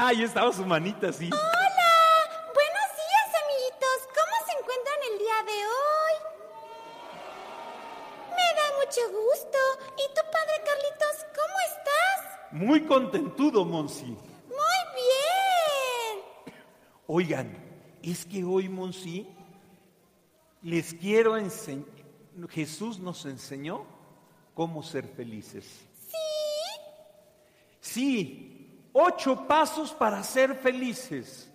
Ahí estaba su manita, sí. ¡Hola! Buenos días, amiguitos. ¿Cómo se encuentran el día de hoy? Me da mucho gusto. ¿Y tu padre, Carlitos, cómo estás? Muy contentudo, Monsi. ¡Muy bien! Oigan, es que hoy, Monsi, les quiero enseñar... Jesús nos enseñó cómo ser felices. ¿Sí? Sí. 8 pasos para ser felices.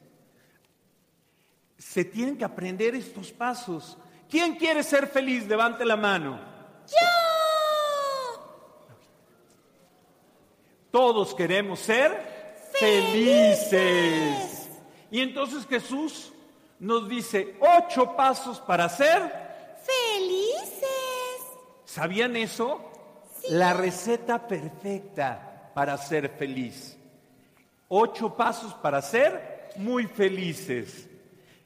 Se tienen que aprender estos pasos. ¿Quién quiere ser feliz? Levante la mano. ¡Yo! Todos queremos ser felices. Y entonces Jesús nos dice 8 pasos para ser felices. ¿Sabían eso? Sí. La receta perfecta para ser feliz. 8 pasos para ser muy felices.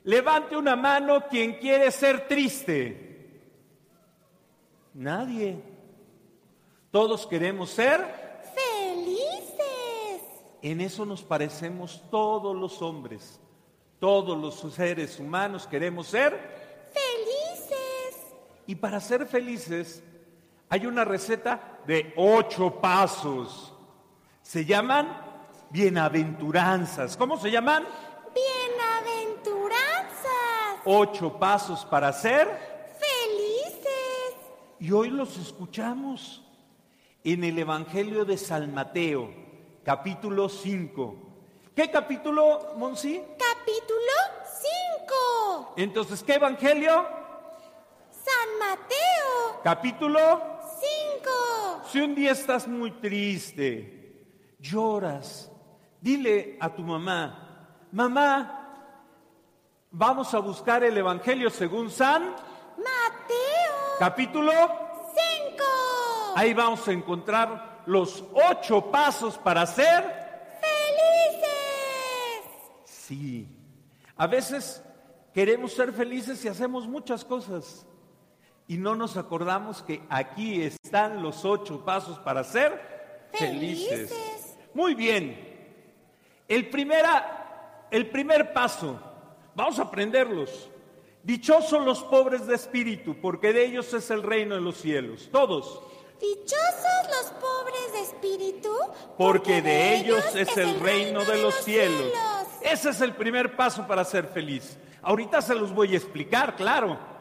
Levante una mano quien quiere ser triste. Nadie. Todos queremos ser felices. En eso nos parecemos todos los hombres. Todos los seres humanos queremos ser felices. Y para ser felices hay una receta de 8 pasos. Se llaman bienaventuranzas. ¿Cómo se llaman? Bienaventuranzas. 8 pasos para ser felices. Y hoy los escuchamos en el Evangelio de San Mateo, capítulo 5. ¿Qué capítulo, Monsi? Capítulo 5. Entonces, ¿qué evangelio? San Mateo. Capítulo 5. Si un día estás muy triste, lloras, dile a tu mamá: mamá, vamos a buscar el Evangelio según San Mateo, capítulo 5. Ahí vamos a encontrar los 8 pasos para ser felices. Sí, a veces queremos ser felices y hacemos muchas cosas. Y no nos acordamos que aquí están los 8 pasos para ser felices. Muy bien. El primer paso, vamos a aprenderlos. Dichosos los pobres de espíritu, porque de ellos es el reino de los cielos. Todos. Dichosos los pobres de espíritu, porque de ellos es el reino de los cielos. Ese es el primer paso para ser feliz. Ahorita se los voy a explicar, claro.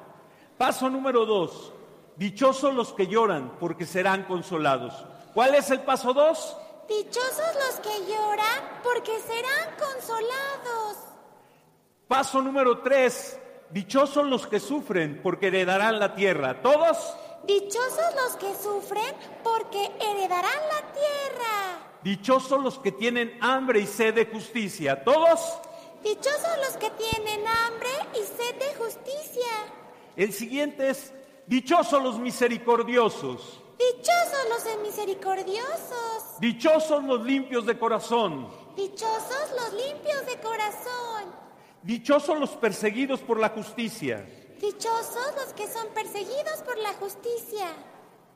Paso número 2. Dichosos los que lloran, porque serán consolados. ¿Cuál es el paso 2? Dichosos los que lloran, porque serán consolados. Paso número 3. Dichosos los que sufren, porque heredarán la tierra. ¿Todos? Dichosos los que sufren, porque heredarán la tierra. Dichosos los que tienen hambre y sed de justicia. ¿Todos? Dichosos los que tienen hambre y sed de justicia. El siguiente es: dichosos los misericordiosos. Dichosos los misericordiosos. Dichosos los limpios de corazón. Dichosos los limpios de corazón. Dichosos los perseguidos por la justicia. Dichosos los que son perseguidos por la justicia.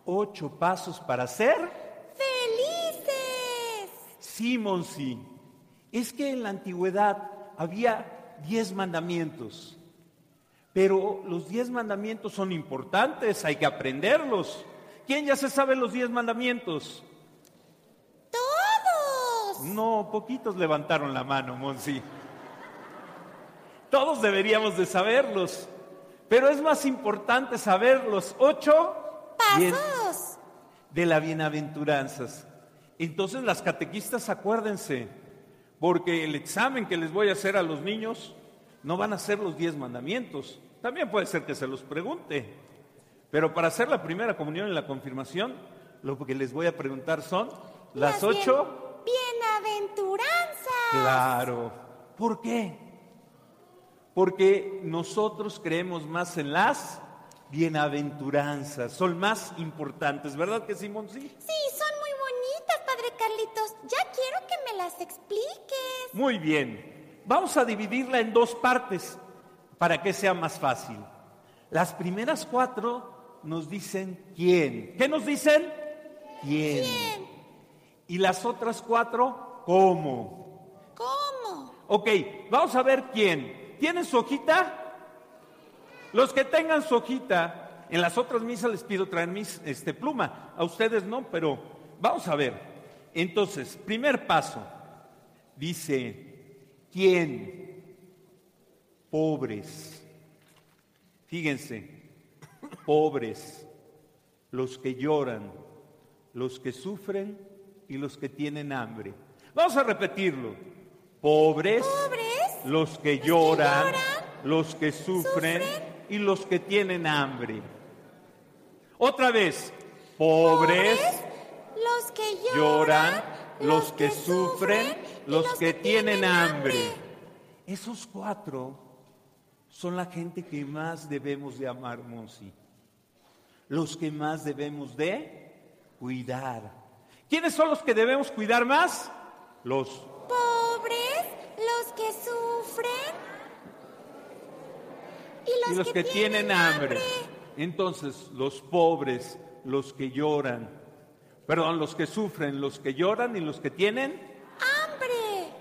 8 pasos para ser felices. Sí, Monsi. Es que en la antigüedad había 10 mandamientos. Pero los 10 mandamientos son importantes, hay que aprenderlos. ¿Quién ya se sabe los 10 mandamientos? ¡Todos! No, poquitos levantaron la mano, Monsi. Todos deberíamos de saberlos. Pero es más importante saber los 8 pasos de la bienaventuranzas. Entonces, las catequistas, acuérdense, porque el examen que les voy a hacer a los niños no van a ser los 10 mandamientos. También puede ser que se los pregunte. Pero para hacer la primera comunión y la confirmación, lo que les voy a preguntar son las 8 bienaventuranzas. Claro. ¿Por qué? Porque nosotros creemos más en las bienaventuranzas. Son más importantes, ¿verdad que sí, Monsi? Sí, son muy bonitas, padre Carlitos. Ya quiero que me las expliques. Muy bien. Vamos a dividirla en 2 partes para que sea más fácil. Las primeras 4... nos dicen quién. ¿Qué nos dicen? ¿Quién? Y las otras 4, cómo. ¿Cómo? Ok, vamos a ver quién. ¿Tienen su hojita? Los que tengan su hojita, en las otras misas les pido traer mis pluma. A ustedes no, pero vamos a ver. Entonces, primer paso. Dice, ¿quién? Pobres. Fíjense, pobres, los que lloran, los que sufren y los que tienen hambre. Vamos a repetirlo. Pobres, los que lloran, los que sufren y los que tienen hambre. Otra vez, pobres, los que lloran, los que sufren, los que tienen hambre. Esos cuatro son la gente que más debemos de amar, Monsi. Los que más debemos de cuidar. ¿Quiénes son los que debemos cuidar más? Los pobres, los que sufren y los que tienen hambre. Entonces, los pobres, los que lloran, perdón, los que sufren, los que lloran y los que tienen hambre.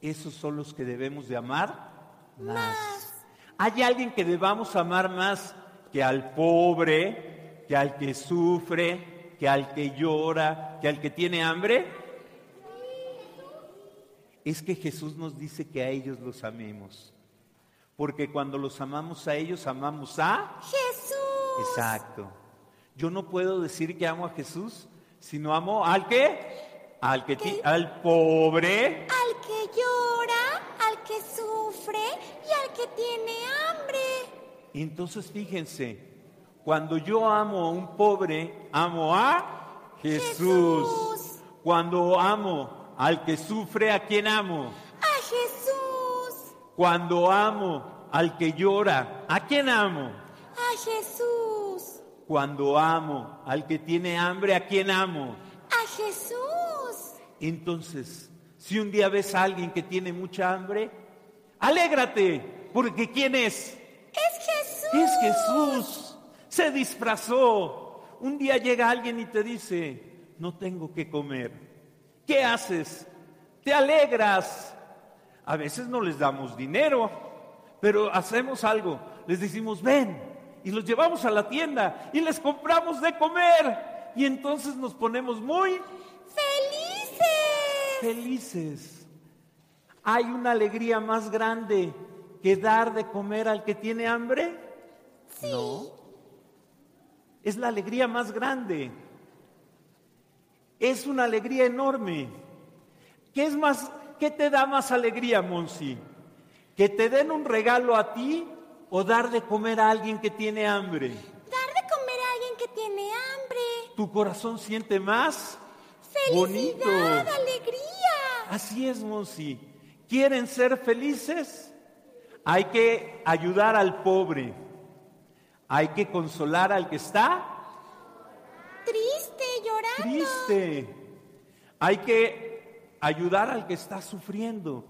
Esos son los que debemos de amar más. ¿Hay alguien que debamos amar más que al pobre, que al que sufre, que al que llora, que al que tiene hambre? Es que Jesús nos dice que a ellos los amemos. Porque cuando los amamos a ellos, amamos a Jesús. Exacto. Yo no puedo decir que amo a Jesús, sino amo ¿al qué? Al pobre, al que llora, al que sufre y al que tiene hambre. Entonces, fíjense, cuando yo amo a un pobre, amo a Jesús. Cuando amo al que sufre, ¿a quién amo? A Jesús. Cuando amo al que llora, ¿a quién amo? A Jesús. Cuando amo al que tiene hambre, ¿a quién amo? A Jesús. Entonces, si un día ves a alguien que tiene mucha hambre, alégrate, porque ¿quién es? Es Jesús. Es Jesús. Se disfrazó. Un día llega alguien y te dice, no tengo que comer. ¿Qué haces? Te alegras. A veces no les damos dinero, pero hacemos algo. Les decimos, ven, y los llevamos a la tienda y les compramos de comer. Y entonces nos ponemos muy felices. Felices. ¿Hay una alegría más grande que dar de comer al que tiene hambre? Sí. No. Es la alegría más grande. Es una alegría enorme. ¿Qué es más? ¿Qué te da más alegría, Monsi? ¿Que te den un regalo a ti o dar de comer a alguien que tiene hambre? Dar de comer a alguien que tiene hambre. Tu corazón siente más felicidad, bonito, alegría. Así es, Monsi. ¿Quieren ser felices? Hay que ayudar al pobre. Hay que consolar al que está triste, llorando. Triste. Hay que ayudar al que está sufriendo.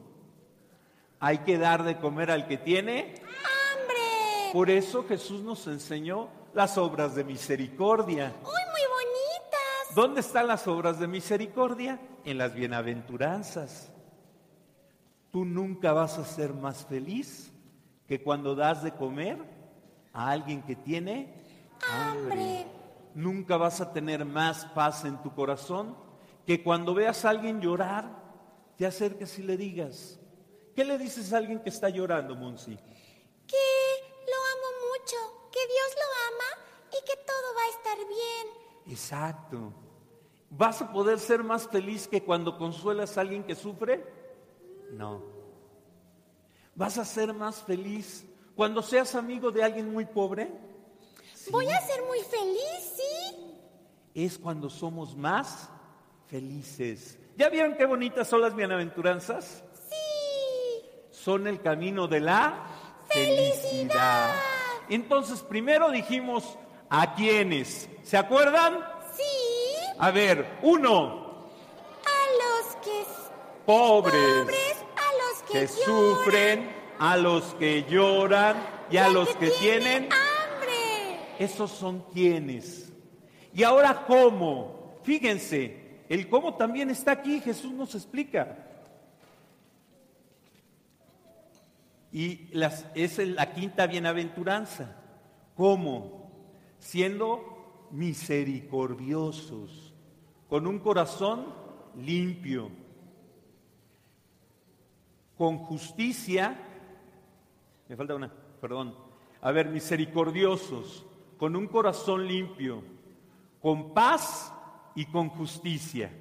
Hay que dar de comer al que tiene hambre. Por eso Jesús nos enseñó las obras de misericordia. ¡Uy, muy bonitas! ¿Dónde están las obras de misericordia? En las bienaventuranzas. Tú nunca vas a ser más feliz que cuando das de comer a alguien que tiene hambre. Nunca vas a tener más paz en tu corazón que cuando veas a alguien llorar, te acerques y le digas. ¿Qué le dices a alguien que está llorando, Monsi? Que lo amo mucho, que Dios lo ama y que todo va a estar bien. Exacto. ¿Vas a poder ser más feliz que cuando consuelas a alguien que sufre? No. ¿Vas a ser más feliz cuando seas amigo de alguien muy pobre? Sí. Voy a ser muy feliz, ¿sí? Es cuando somos más felices. ¿Ya vieron qué bonitas son las bienaventuranzas? Sí. Son el camino de la felicidad. Entonces, primero dijimos, ¿a quiénes? ¿Se acuerdan? Sí. A ver, uno. A los que pobres, a los que sufren, a los que lloran y a los que tienen esos son quienes. Y ahora, ¿cómo? Fíjense, el cómo también está aquí. Jesús nos explica. Y es la quinta bienaventuranza. ¿Cómo? Siendo misericordiosos, con un corazón limpio, con justicia. Me falta una, perdón. A ver, misericordiosos, con un corazón limpio, con paz y con justicia.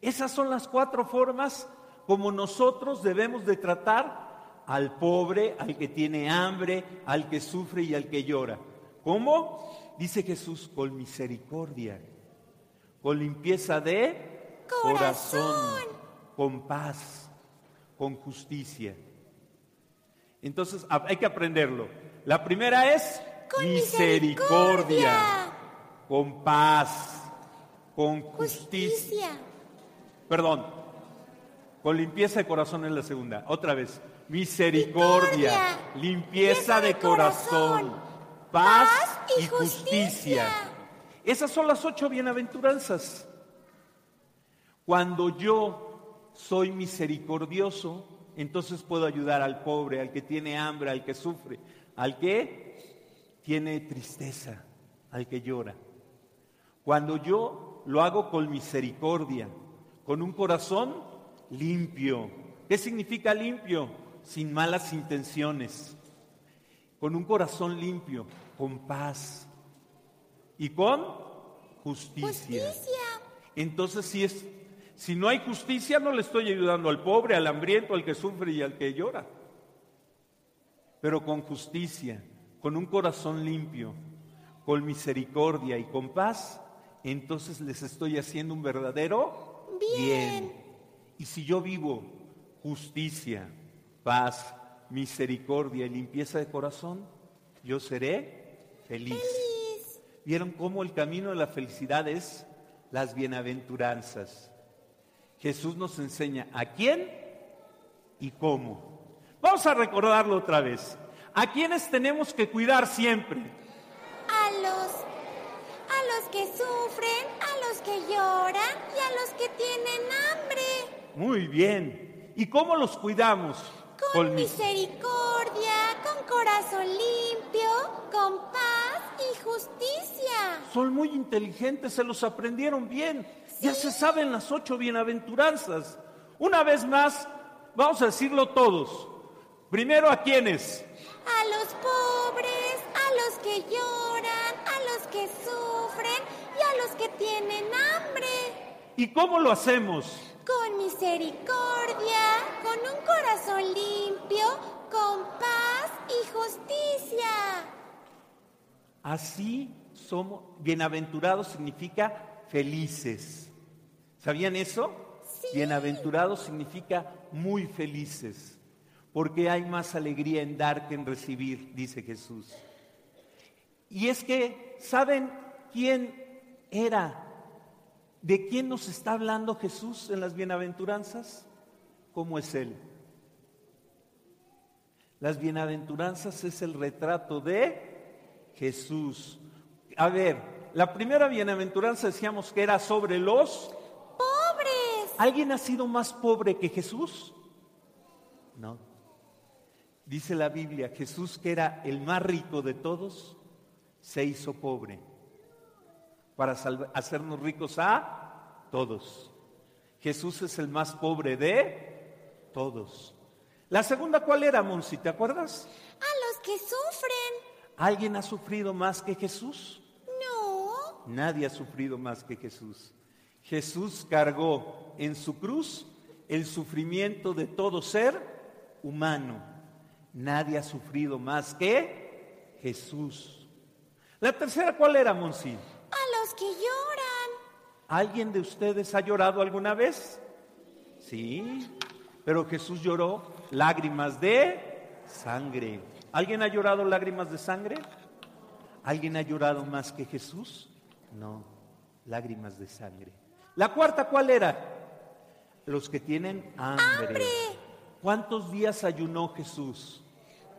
Esas son las cuatro formas como nosotros debemos de tratar al pobre, al que tiene hambre, al que sufre y al que llora. ¿Cómo? Dice Jesús, con misericordia, con limpieza de corazón, con paz, con justicia. Entonces hay que aprenderlo. La primera es con misericordia, con paz, con justicia. Perdón, con limpieza de corazón es la segunda. Otra vez, misericordia, limpieza de corazón, paz y justicia. Esas son las 8 bienaventuranzas. Cuando yo soy misericordioso, entonces puedo ayudar al pobre, al que tiene hambre, al que sufre, al que tiene tristeza, al que llora. Cuando yo lo hago con misericordia, con un corazón limpio. ¿Qué significa limpio? Sin malas intenciones. Con un corazón limpio, con paz y con justicia. Entonces, si no hay justicia, no le estoy ayudando al pobre, al hambriento, al que sufre y al que llora. Pero con justicia, con un corazón limpio, con misericordia y con paz, entonces les estoy haciendo un verdadero bien. Y si yo vivo justicia, paz, misericordia y limpieza de corazón, yo seré feliz. ¿Vieron cómo el camino de la felicidad es las bienaventuranzas? Jesús nos enseña a quién y cómo. Vamos a recordarlo otra vez. ¿A quiénes tenemos que cuidar siempre? A los que sufren, a los que lloran y a los que tienen hambre. Muy bien. ¿Y cómo los cuidamos? Con misericordia, con corazón limpio, con paz y justicia. Son muy inteligentes, se los aprendieron bien. Ya se saben las 8 bienaventuranzas. Una vez más, vamos a decirlo todos. Primero, ¿a quiénes? A los pobres, a los que lloran, a los que sufren y a los que tienen hambre. ¿Y cómo lo hacemos? Con misericordia, con un corazón limpio, con paz y justicia. Así somos. Bienaventurados significa felices. ¿Sabían eso? Sí. Bienaventurados significa muy felices, porque hay más alegría en dar que en recibir, dice Jesús. Y es que, ¿saben quién era? ¿De quién nos está hablando Jesús en las bienaventuranzas? ¿Cómo es Él? Las bienaventuranzas es el retrato de Jesús. A ver, la primera bienaventuranza decíamos que era sobre los pobres. ¿Alguien ha sido más pobre que Jesús? No. Dice la Biblia, Jesús, que era el más rico de todos, se hizo pobre para hacernos ricos a todos. Jesús es el más pobre de todos. La segunda, ¿cuál era, Monsi? ¿Te acuerdas? A los que sufren. ¿Alguien ha sufrido más que Jesús? No. Nadie ha sufrido más que Jesús. Jesús cargó en su cruz el sufrimiento de todo ser humano. Nadie ha sufrido más que Jesús. La tercera, ¿cuál era, Monsi? A los que lloran. ¿Alguien de ustedes ha llorado alguna vez? Sí, pero Jesús lloró lágrimas de sangre. ¿Alguien ha llorado lágrimas de sangre? ¿Alguien ha llorado más que Jesús? No, lágrimas de sangre. La cuarta, ¿cuál era? Los que tienen hambre. ¿Cuántos días ayunó Jesús?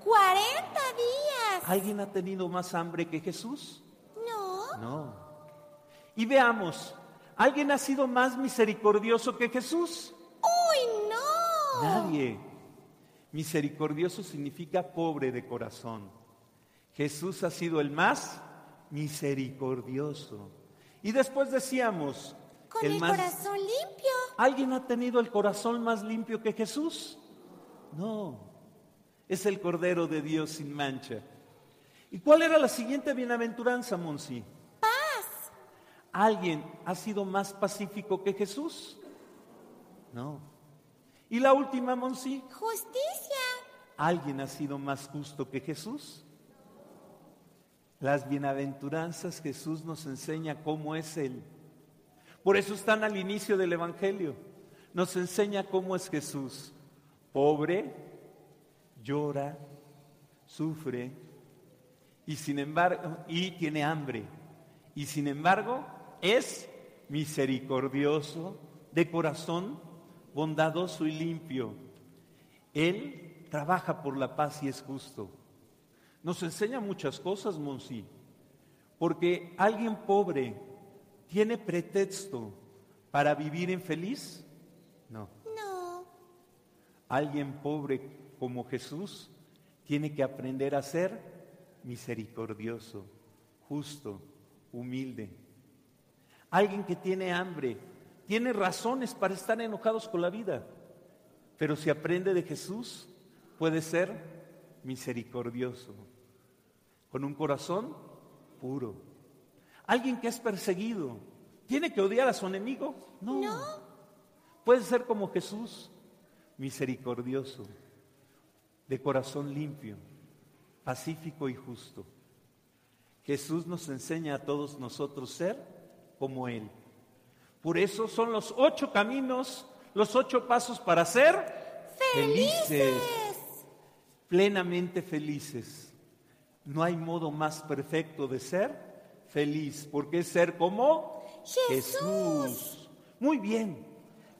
40 días. ¿Alguien ha tenido más hambre que Jesús? No. Y veamos, ¿alguien ha sido más misericordioso que Jesús? ¡Uy, no! Nadie. Misericordioso significa pobre de corazón. Jesús ha sido el más misericordioso. Y después decíamos... Con el corazón limpio. ¿Alguien ha tenido el corazón más limpio que Jesús? No. Es el Cordero de Dios sin mancha. ¿Y cuál era la siguiente bienaventuranza, Monsi? Paz. ¿Alguien ha sido más pacífico que Jesús? No. ¿Y la última, Monsi? Justicia. ¿Alguien ha sido más justo que Jesús? Las bienaventuranzas, Jesús nos enseña cómo es Él. Por eso están al inicio del Evangelio. Nos enseña cómo es Jesús. Pobre, llora, sufre y sin embargo y tiene hambre. Y sin embargo es misericordioso, de corazón bondadoso y limpio. Él trabaja por la paz y es justo. Nos enseña muchas cosas, Monsi, porque alguien pobre tiene pretexto para vivir infeliz, no. Alguien pobre como Jesús tiene que aprender a ser misericordioso, justo, humilde. Alguien que tiene hambre tiene razones para estar enojados con la vida, pero si aprende de Jesús puede ser misericordioso, con un corazón puro. Alguien que es perseguido, ¿tiene que odiar a su enemigo? No. Puede ser como Jesús, misericordioso, de corazón limpio, pacífico y justo. Jesús nos enseña a todos nosotros ser como Él. Por eso son los 8 caminos, los 8 pasos para ser felices. Plenamente felices. No hay modo más perfecto de ser feliz, porque es ser como Jesús. Muy bien.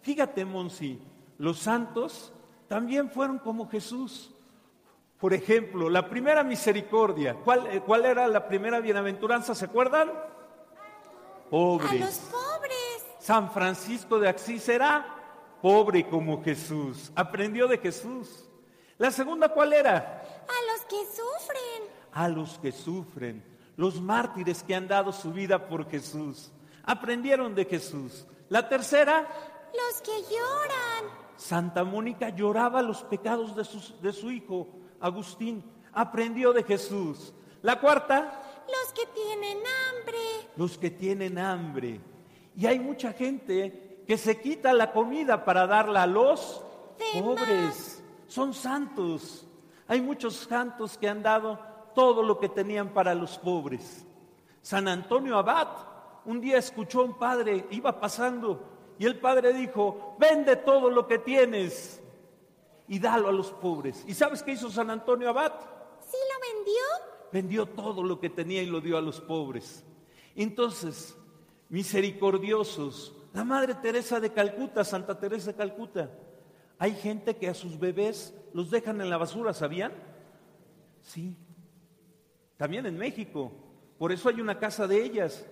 Fíjate, Monsi, los santos también fueron como Jesús. Por ejemplo, la primera misericordia. ¿Cuál era la primera bienaventuranza? ¿Se acuerdan? Pobres. A los pobres. San Francisco de Axis era pobre como Jesús. Aprendió de Jesús. ¿La segunda cuál era? A los que sufren. A los que sufren. Los mártires que han dado su vida por Jesús. Aprendieron de Jesús. ¿La tercera? Los que lloran. Santa Mónica lloraba los pecados de su hijo, Agustín. Aprendió de Jesús. ¿La cuarta? Los que tienen hambre. Los que tienen hambre. Y hay mucha gente que se quita la comida para darla a los pobres. Son santos. Hay muchos santos que han dado todo lo que tenían para los pobres. San Antonio Abad un día escuchó a un padre, iba pasando, y el padre dijo: vende todo lo que tienes y dalo a los pobres. ¿Y sabes qué hizo San Antonio Abad? Sí, lo vendió. Vendió todo lo que tenía y lo dio a los pobres. Entonces, misericordiosos. La Madre Teresa de Calcuta, Santa Teresa de Calcuta. Hay gente que a sus bebés los dejan en la basura, ¿sabían? Sí. También en México. Por eso hay una casa de ellas.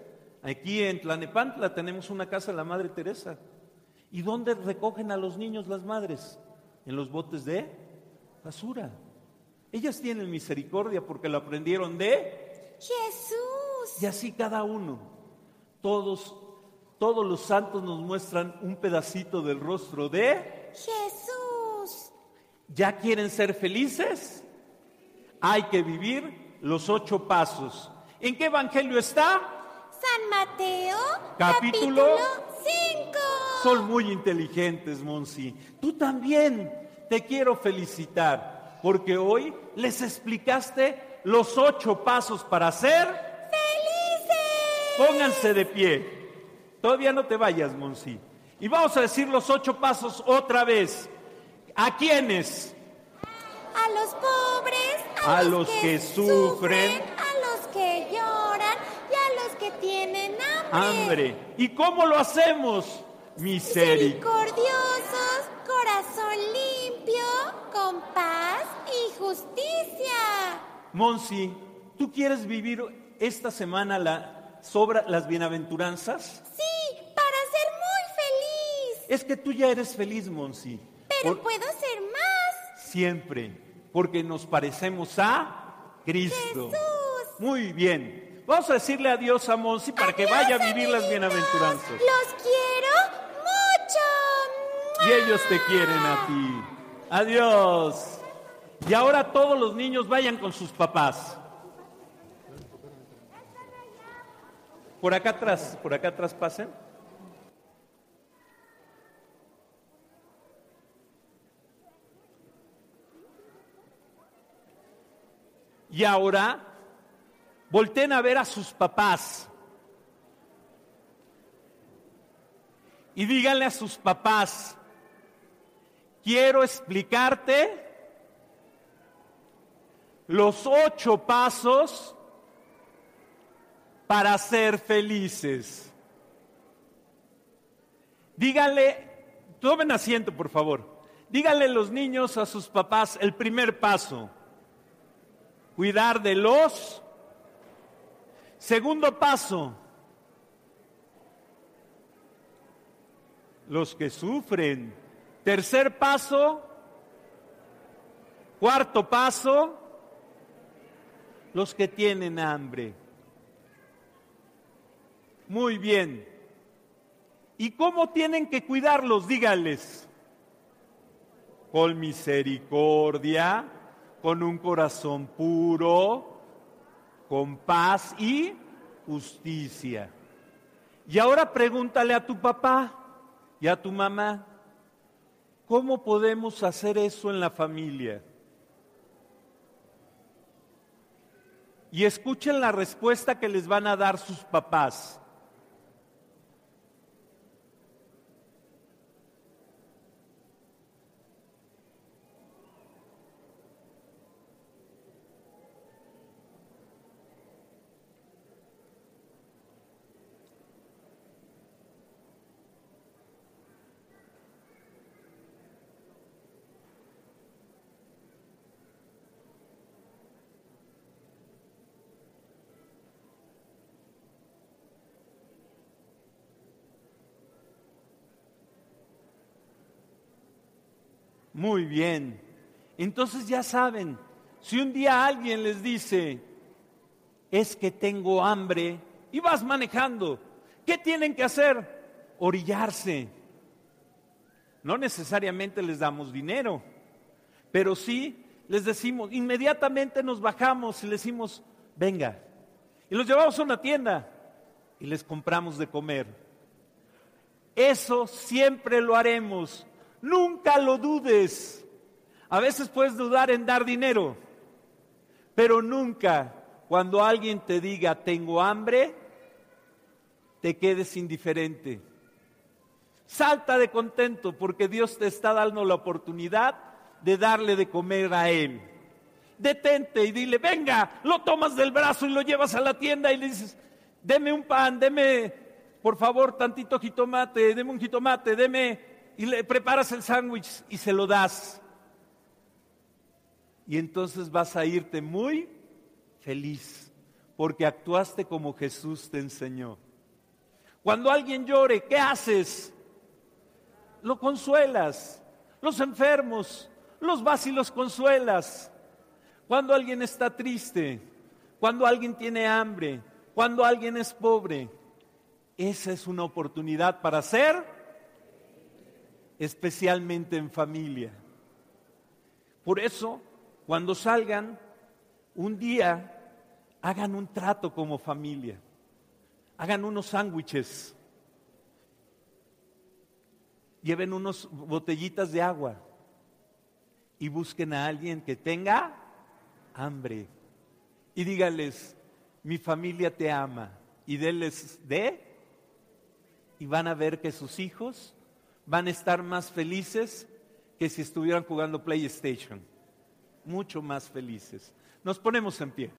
Aquí en Tlanepantla tenemos una casa de la Madre Teresa. ¿Y dónde recogen a los niños las madres? En los botes de basura. Ellas tienen misericordia porque lo aprendieron de Jesús. Y así cada uno. Todos los santos nos muestran un pedacito del rostro de Jesús. ¿Ya quieren ser felices? Hay que vivir los 8 pasos. ¿En qué evangelio está? San Mateo, capítulo 5. Son muy inteligentes, Monsi. Tú también. Te quiero felicitar porque hoy les explicaste los 8 pasos para ser felices. Pónganse de pie. Todavía no te vayas, Monsi. Y vamos a decir los 8 pasos otra vez. ¿A quiénes? A los pobres, a los que sufren, a los que lloran y a los que tienen hambre. ¿Y cómo lo hacemos? Misericordiosos, corazón limpio, con paz y justicia. Monsi, ¿tú quieres vivir esta semana sobre las bienaventuranzas? Sí. Es que tú ya eres feliz, Monsi. Pero puedo ser más. siempre, porque nos parecemos a Cristo. ¡Jesús! Muy bien. Vamos a decirle adiós a Monsi para que vaya a vivir las bienaventuranzas. ¡Los quiero mucho! Y ellos te quieren a ti. ¡Adiós! Y ahora todos los niños vayan con sus papás. Por acá atrás pasen. Y ahora, volteen a ver a sus papás. Y díganle a sus papás, quiero explicarte los 8 pasos para ser felices. Díganle, tomen asiento por favor. Díganle los niños a sus papás el primer paso. Cuidar de los. Segundo paso. Los que sufren. Tercer paso. Cuarto paso. Los que tienen hambre. Muy bien. ¿Y cómo tienen que cuidarlos? Díganles. Con misericordia, con un corazón puro, con paz y justicia. Y ahora pregúntale a tu papá y a tu mamá, ¿cómo podemos hacer eso en la familia? Y escuchen la respuesta que les van a dar sus papás. Muy bien, entonces ya saben, si un día alguien les dice, es que tengo hambre y vas manejando, ¿qué tienen que hacer? Orillarse. No necesariamente les damos dinero, pero sí les decimos, inmediatamente nos bajamos y les decimos, venga, y los llevamos a una tienda y les compramos de comer. Eso siempre lo haremos. Nunca lo dudes. A veces puedes dudar en dar dinero, pero nunca cuando alguien te diga tengo hambre, te quedes indiferente. Salta de contento porque Dios te está dando la oportunidad de darle de comer a Él. Detente y dile, venga, lo tomas del brazo y lo llevas a la tienda y le dices, deme un pan, deme por favor tantito jitomate, deme un jitomate, deme... Y le preparas el sándwich y se lo das. Y entonces vas a irte muy feliz, porque actuaste como Jesús te enseñó. Cuando alguien llore, ¿qué haces? Lo consuelas. Los enfermos, los vas y los consuelas. Cuando alguien está triste, cuando alguien tiene hambre, cuando alguien es pobre, esa es una oportunidad para ser especialmente en familia. Por eso, cuando salgan, un día hagan un trato como familia. Hagan unos sándwiches. Lleven unas botellitas de agua. Y busquen a alguien que tenga hambre. Y díganles, mi familia te ama. Y denles de. Y van a ver que sus hijos van a estar más felices que si estuvieran jugando PlayStation. Mucho más felices. Nos ponemos en pie.